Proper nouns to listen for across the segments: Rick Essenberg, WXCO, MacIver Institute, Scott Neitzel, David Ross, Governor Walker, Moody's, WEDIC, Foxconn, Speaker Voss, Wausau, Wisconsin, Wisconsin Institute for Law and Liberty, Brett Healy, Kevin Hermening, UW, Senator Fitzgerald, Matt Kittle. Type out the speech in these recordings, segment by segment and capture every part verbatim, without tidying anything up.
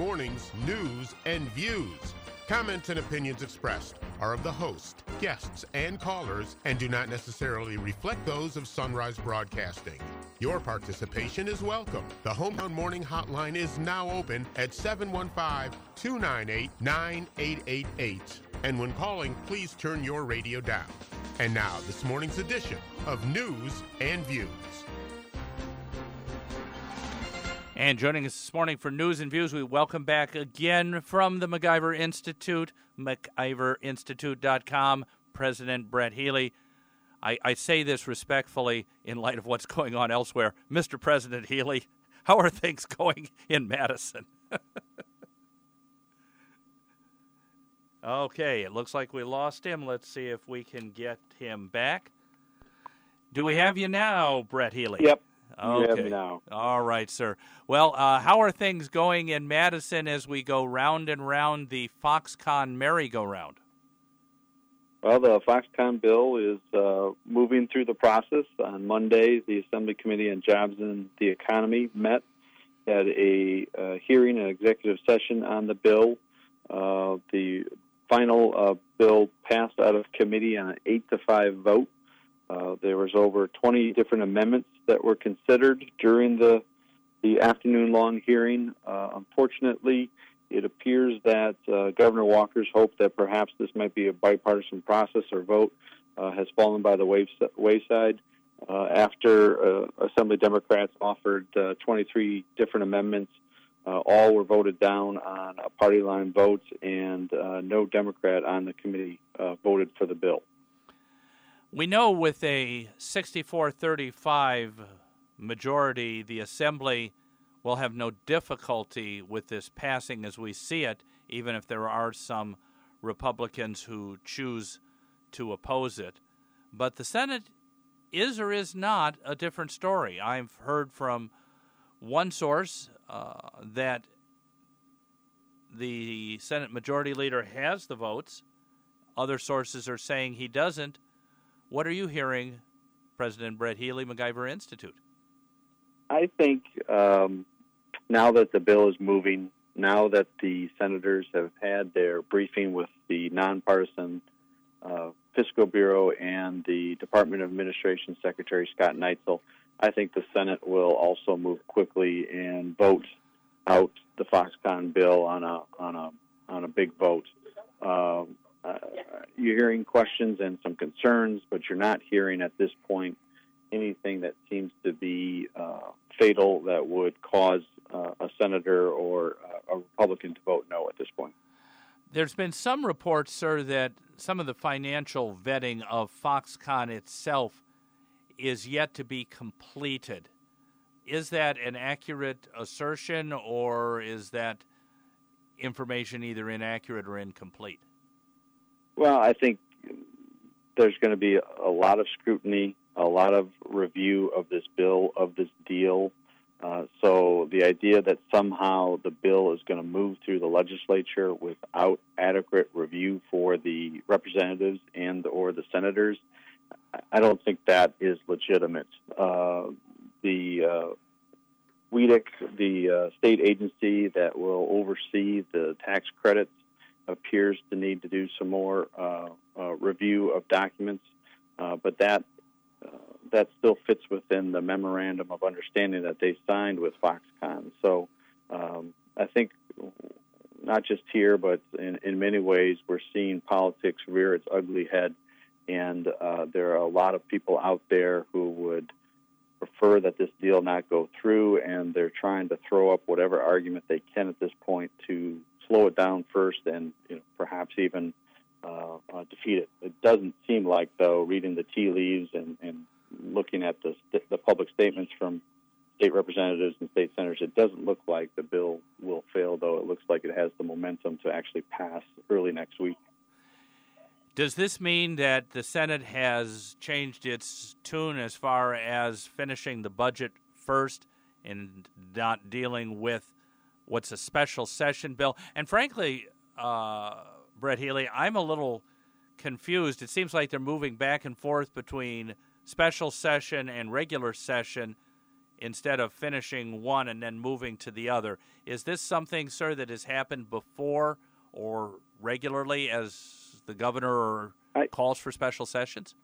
Mornings, news, and views. Comments and opinions expressed are of the host, guests, and callers, and do not necessarily reflect those of Sunrise Broadcasting. Your participation is welcome. The Hometown Morning Hotline is now open at seven one five, two nine eight, nine eight eight eight. And when calling, please turn your radio down. And now, this morning's edition of News and Views. And joining us this morning for News and Views, we welcome back again from the MacIver Institute, mac iver institute dot com, President Brett Healy. I, I say this respectfully in light of what's going on elsewhere. Mister President Healy, how are things going in Madison? Okay, it looks like we lost him. Let's see if we can get him back. Do we have you now, Brett Healy? Yep. Okay. Now. All right, sir. Well, uh, how are things going in Madison as we go round and round the Foxconn merry-go-round? Well, the Foxconn bill is uh, moving through the process. On Monday, the Assembly Committee on Jobs and the Economy met, had a uh, hearing, an executive session on the bill. Uh, the final uh, bill passed out of committee on an eight to five vote. Uh, there was over twenty different amendments that were considered during the the afternoon-long hearing. Uh, unfortunately, it appears that uh, Governor Walker's hope that perhaps this might be a bipartisan process or vote uh, has fallen by the wave, wayside uh, after uh, Assembly Democrats offered uh, twenty-three different amendments. Uh, all were voted down on a party-line vote, and uh, no Democrat on the committee uh, voted for the bill. We know with a sixty-four thirty-five majority, the Assembly will have no difficulty with this passing as we see it, even if there are some Republicans who choose to oppose it. But the Senate is or is not a different story. I've heard from one source uh, that the Senate Majority Leader has the votes. Other sources are saying he doesn't. What are you hearing, President Brett Healy, MacIver Institute? I think um, now that the bill is moving, now that the senators have had their briefing with the nonpartisan uh, Fiscal Bureau and the Department of Administration Secretary Scott Neitzel, I think the Senate will also move quickly and vote out the Foxconn bill on a on a on a big vote. Uh, Uh, you're hearing questions and some concerns, but you're not hearing at this point anything that seems to be uh, fatal that would cause uh, a senator or a Republican to vote no at this point. There's been some reports, sir, that some of the financial vetting of Foxconn itself is yet to be completed. Is that an accurate assertion, or is that information either inaccurate or incomplete? Well, I think there's going to be a lot of scrutiny, a lot of review of this bill, of this deal. Uh, so the idea that somehow the bill is going to move through the legislature without adequate review for the representatives and or the senators, I don't think that is legitimate. Uh, the uh, WEDIC, the uh, state agency that will oversee the tax credits, appears to need to do some more uh, uh, review of documents, uh, but that uh, that still fits within the memorandum of understanding that they signed with Foxconn. So um, I think not just here, but in, in many ways, we're seeing politics rear its ugly head, and uh, there are a lot of people out there who would prefer that this deal not go through, and they're trying to throw up whatever argument they can at this point to slow it down first and you know, perhaps even uh, uh, defeat it. It doesn't seem like, though, reading the tea leaves and, and looking at the, the public statements from state representatives and state senators, it doesn't look like the bill will fail, though it looks like it has the momentum to actually pass early next week. Does this mean that the Senate has changed its tune as far as finishing the budget first and not dealing with what's a special session bill? And frankly, uh, Brett Healy, I'm a little confused. It seems like they're moving back and forth between special session and regular session. instead of finishing one and then moving to the other. Is this something, sir, that has happened before or regularly as the governor I, calls for special sessions?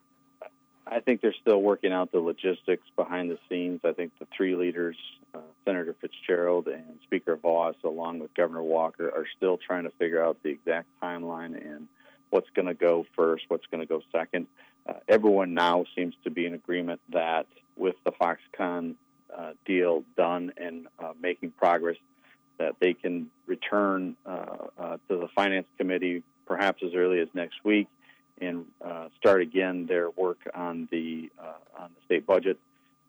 I think they're still working out the logistics behind the scenes. I think the three leaders, uh, Senator Fitzgerald and Speaker Voss, along with Governor Walker, are still trying to figure out the exact timeline and what's going to go first, what's going to go second. Uh, everyone now seems to be in agreement that with the Foxconn uh, deal done and uh, making progress, that they can return uh, uh, to the Finance Committee perhaps as early as next week and uh, start again their work on the uh, on the state budget.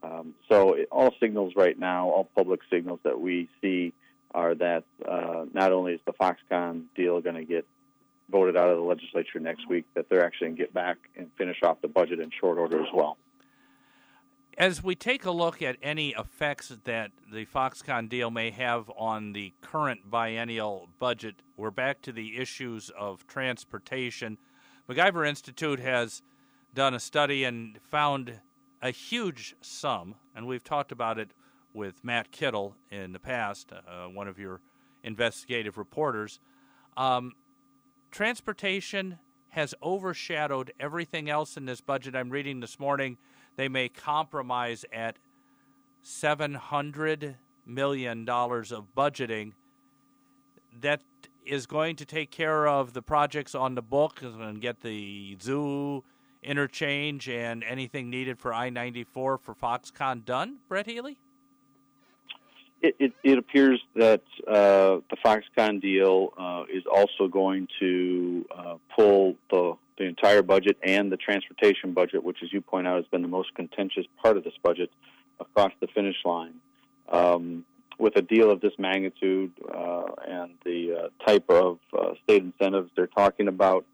Um, so it, all signals right now, all public signals that we see are that uh, not only is the Foxconn deal going to get voted out of the legislature next week, that they're actually going to get back and finish off the budget in short order as well. As we take a look at any effects that the Foxconn deal may have on the current biennial budget, we're back to the issues of transportation. MacIver Institute has done a study and found a huge sum, and we've talked about it with Matt Kittle in the past, uh, one of your investigative reporters. Um, transportation has overshadowed everything else in this budget. I'm reading this morning they may compromise at seven hundred million dollars of budgeting. That is going to take care of the projects on the book and get the zoo interchange and anything needed for I ninety-four for Foxconn done, Brett Healy? It, it, it appears that uh, the Foxconn deal uh, is also going to uh, pull the, the entire budget and the transportation budget, which, as you point out, has been the most contentious part of this budget, across the finish line. Um, with a deal of this magnitude uh, and the uh, type of uh, state incentives they're talking about,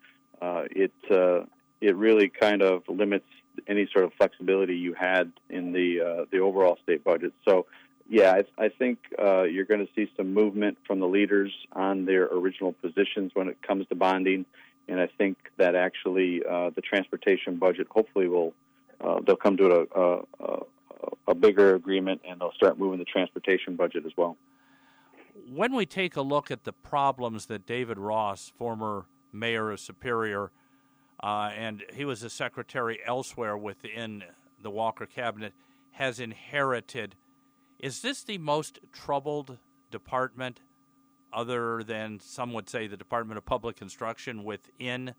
uh, it uh, it really kind of limits any sort of flexibility you had in the uh, the overall state budget. So. Yeah, I, I think uh, you're going to see some movement from the leaders on their original positions when it comes to bonding, and I think that actually uh, the transportation budget hopefully will uh, they'll come to a, a, a bigger agreement, and they'll start moving the transportation budget as well. When we take a look at the problems that David Ross, former mayor of Superior, uh, and he was a secretary elsewhere within the Walker cabinet, has inherited. Is this the most troubled department, other than some would say the Department of Public Construction, within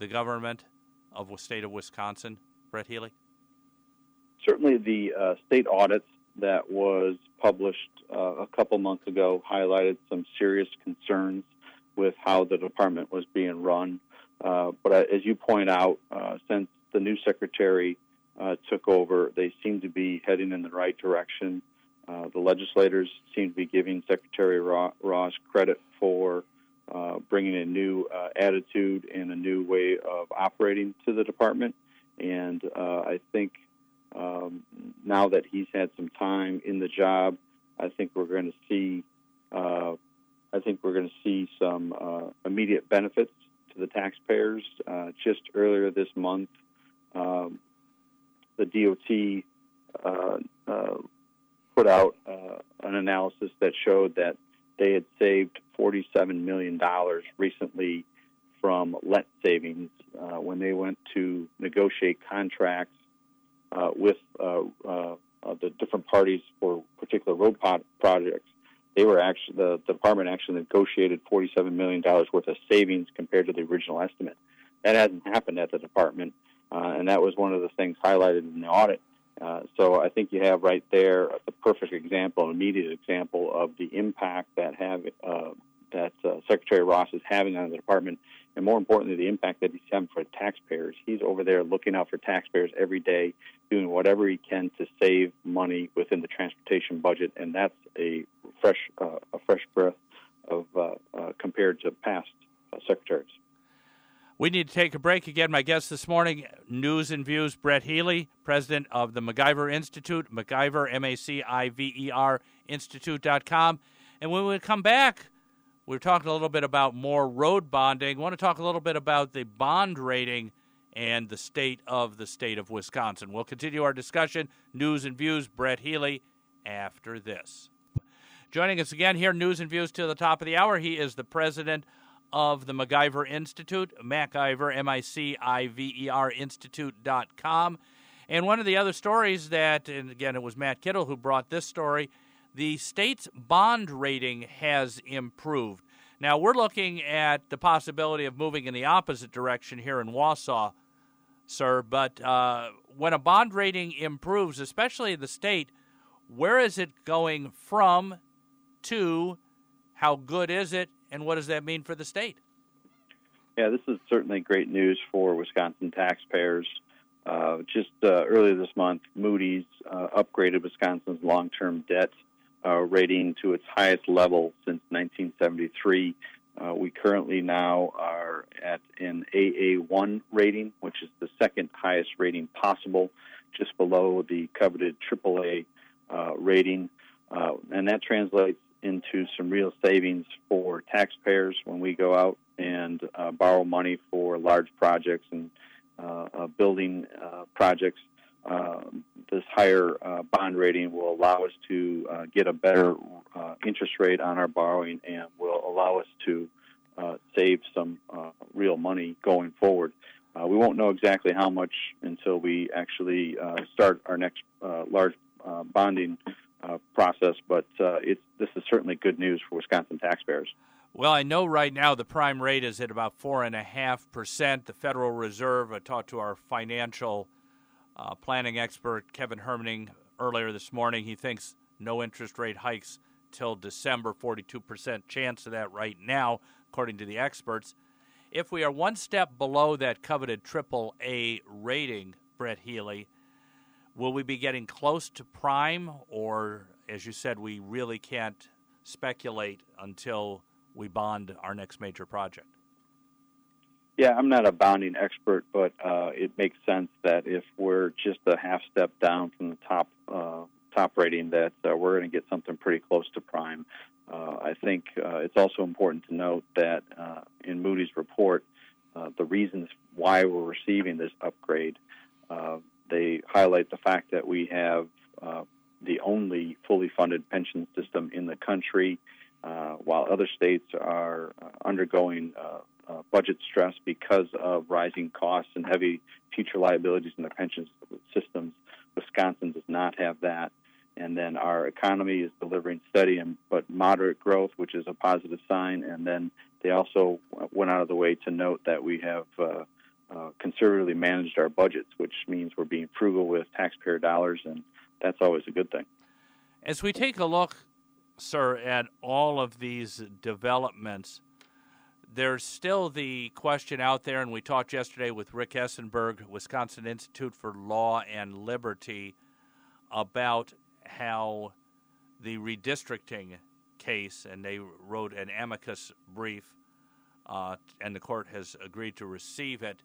the government of the state of Wisconsin, Brett Healy? Certainly the uh, state audits that was published uh, a couple months ago highlighted some serious concerns with how the department was being run. Uh, but as you point out, uh, since the new secretary uh, took over, they seem to be heading in the right direction. Uh, the legislators seem to be giving Secretary Ross credit for uh, bringing a new uh, attitude and a new way of operating to the department. And uh, I think um, now that he's had some time in the job, I think we're going to see. Uh, I think we're going to see some uh, immediate benefits to the taxpayers. Uh, just earlier this month, um, the D O T. Uh, uh, put out uh, an analysis that showed that they had saved forty-seven million dollars recently from L E T savings uh, when they went to negotiate contracts uh, with uh, uh, the different parties for particular road pod- projects. They were actually the department actually negotiated forty-seven million dollars worth of savings compared to the original estimate. That hasn't happened at the department, uh, and that was one of the things highlighted in the audit. Uh, so I think you have right there the perfect example, an immediate example of the impact that have uh, that uh, Secretary Ross is having on the department, and more importantly, the impact that he's having for taxpayers. He's over there looking out for taxpayers every day, doing whatever he can to save money within the transportation budget, and that's a fresh uh, a fresh breath of uh, uh, compared to past uh, secretaries. We need to take a break. Again, my guest this morning, News and Views, Brett Healy, president of the MacIver Institute, MacIver, M A C I V E R, institute dot com. And when we come back, we're talking a little bit about more road bonding. I want to talk a little bit about the bond rating and the state of the state of Wisconsin. We'll continue our discussion, News and Views, Brett Healy, after this. Joining us again here, News and Views to the top of the hour. He is the president of the MacIver Institute, MacIver, M I C I V E R, institute dot com. And one of the other stories that, and again, it was Matt Kittle who brought this story, the state's bond rating has improved. Now, we're looking at the possibility of moving in the opposite direction here in Wausau, sir, but uh, when a bond rating improves, especially in the state, where is it going from to? How good is it, and what does that mean for the state? Yeah, this is certainly great news for Wisconsin taxpayers. Uh, just uh, earlier this month, Moody's uh, upgraded Wisconsin's long-term debt uh, rating to its highest level since nineteen seventy-three. Uh, we currently now are at an A A one rating, which is the second highest rating possible, just below the coveted triple A uh, rating. Uh, and that translates into some real savings for taxpayers when we go out and uh, borrow money for large projects and Uh, uh, building uh, projects. Uh, this higher uh, bond rating will allow us to uh, get a better uh, interest rate on our borrowing and will allow us to uh, save some uh, real money going forward. Uh, we won't know exactly how much until we actually uh, start our next uh, large uh, bonding uh, process, but uh, it's, this is certainly good news for Wisconsin taxpayers. Well, I know right now the prime rate is at about four point five percent. The Federal Reserve, I talked to our financial uh, planning expert, Kevin Hermening, earlier this morning. He thinks no interest rate hikes till December, forty-two percent chance of that right now, according to the experts. If we are one step below that coveted triple A rating, Brett Healy, will we be getting close to prime? Or, as you said, we really can't speculate until we bond our next major project? Yeah, I'm not a bonding expert, but uh, it makes sense that if we're just a half step down from the top uh, top rating, that uh, we're going to get something pretty close to prime. Uh, I think uh, it's also important to note that uh, in Moody's report, uh, the reasons why we're receiving this upgrade, uh, they highlight the fact that we have uh, the only fully funded pension system in the country. Uh, while other states are undergoing uh, uh, budget stress because of rising costs and heavy future liabilities in the pension systems, Wisconsin does not have that. And then our economy is delivering steady and but moderate growth, which is a positive sign. And then they also went out of the way to note that we have uh, uh, conservatively managed our budgets, which means we're being frugal with taxpayer dollars, and that's always a good thing. As we take a look, sir, at all of these developments, there's still the question out there, and we talked yesterday with Rick Essenberg, Wisconsin Institute for Law and Liberty, about how the redistricting case, and they wrote an amicus brief, uh, and the court has agreed to receive it.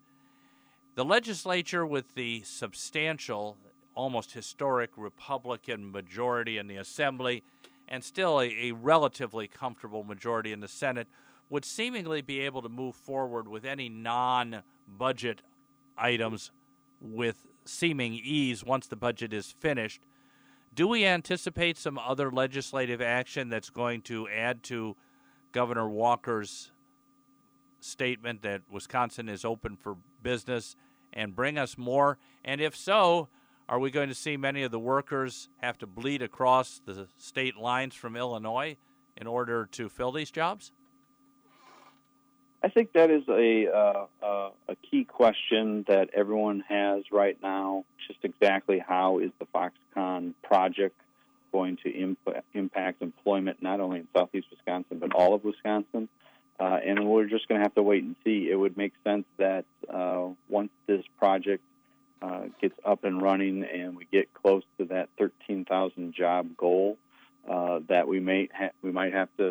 The legislature, with the substantial, almost historic Republican majority in the Assembly, and still a, a relatively comfortable majority in the Senate, would seemingly be able to move forward with any non-budget items with seeming ease once the budget is finished. Do we anticipate some other legislative action that's going to add to Governor Walker's statement that Wisconsin is open for business and bring us more? And if so, are we going to see many of the workers have to bleed across the state lines from Illinois in order to fill these jobs? I think that is a uh, uh, a key question that everyone has right now, just exactly how is the Foxconn project going to imp- impact employment, not only in southeast Wisconsin, but all of Wisconsin. Uh, and we're just going to have to wait and see. It would make sense that uh, once this project Uh, gets up and running and we get close to that thirteen thousand job goal, uh, that we may ha- we might have to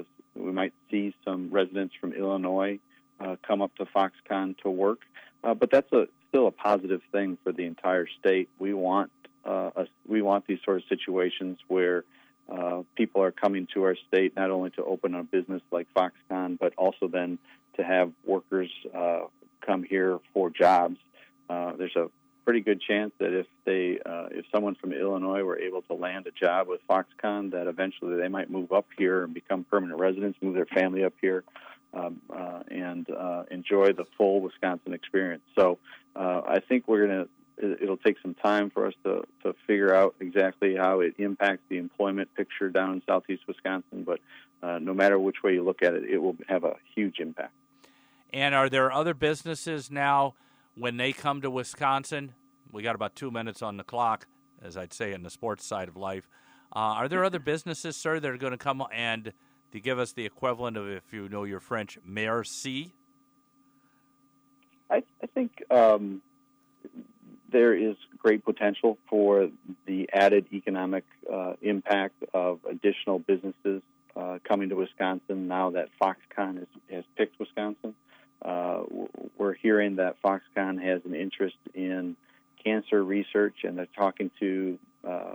we might see some residents from Illinois uh, come up to Foxconn to work, uh, but that's a still a positive thing for the entire state. We want uh, a, we want these sort of situations where uh, people are coming to our state not only to open a business like Foxconn, but also then to have workers uh, come here for jobs. uh, there's a pretty good chance that if they, uh, if someone from Illinois were able to land a job with Foxconn, that eventually they might move up here and become permanent residents, move their family up here, um, uh, and uh, enjoy the full Wisconsin experience. So uh, I think we're going to, it'll take some time for us to, to figure out exactly how it impacts the employment picture down in southeast Wisconsin, but uh, no matter which way you look at it, it will have a huge impact. And are there other businesses now, when they come to Wisconsin, we got about two minutes on the clock, as I'd say in the sports side of life. Uh, are there other businesses, sir, that are going to come and to give us the equivalent of, if you know your French, merci? I, I think um, there is great potential for the added economic uh, impact of additional businesses uh, coming to Wisconsin now that Foxconn has, has picked Wisconsin. Uh, we're hearing that Foxconn has an interest in cancer research, and they're talking to uh,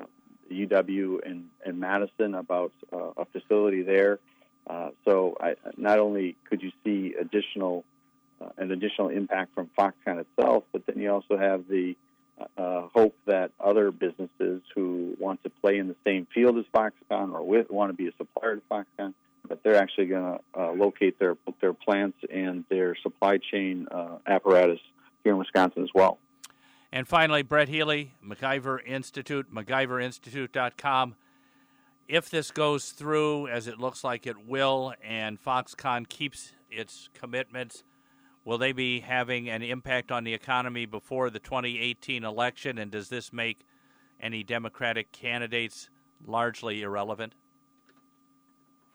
U W and, and Madison about uh, a facility there. Uh, so I, not only could you see additional uh, an additional impact from Foxconn itself, but then you also have the uh, hope that other businesses who want to play in the same field as Foxconn or with want to be a supplier to Foxconn, but they're actually going to uh, locate their their plants and their supply chain uh, apparatus here in Wisconsin as well. And finally, Brett Healy, MacIver Institute, MacIver Institute dot com. If this goes through, as it looks like it will, and Foxconn keeps its commitments, will they be having an impact on the economy before the twenty eighteen election, and does this make any Democratic candidates largely irrelevant?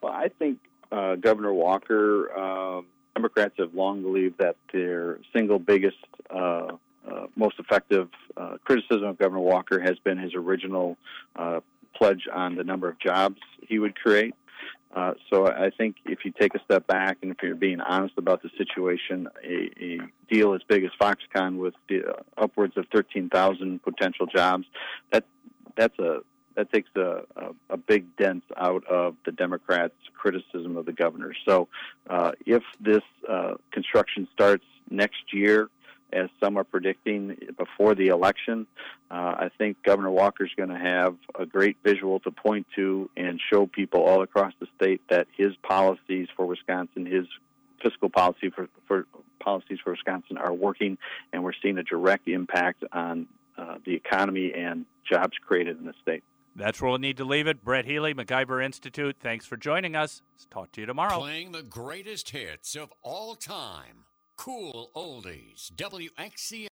Well, I think uh, Governor Walker, uh, Democrats have long believed that their single biggest, uh, uh, most effective uh, criticism of Governor Walker has been his original uh, pledge on the number of jobs he would create. Uh, so I think if you take a step back and if you're being honest about the situation, a, a deal as big as Foxconn with the, uh, upwards of thirteen thousand potential jobs, that that's a That takes a, a, a big dent out of the Democrats' criticism of the governor. So uh, if this uh, construction starts next year, as some are predicting before the election, uh, I think Governor Walker's going to have a great visual to point to and show people all across the state that his policies for Wisconsin, his fiscal policy for, for policies for Wisconsin are working, and we're seeing a direct impact on uh, the economy and jobs created in the state. That's where we'll need to leave it. Brett Healy, MacIver Institute, thanks for joining us. Talk to you tomorrow. Playing the greatest hits of all time. Cool oldies. W X C O.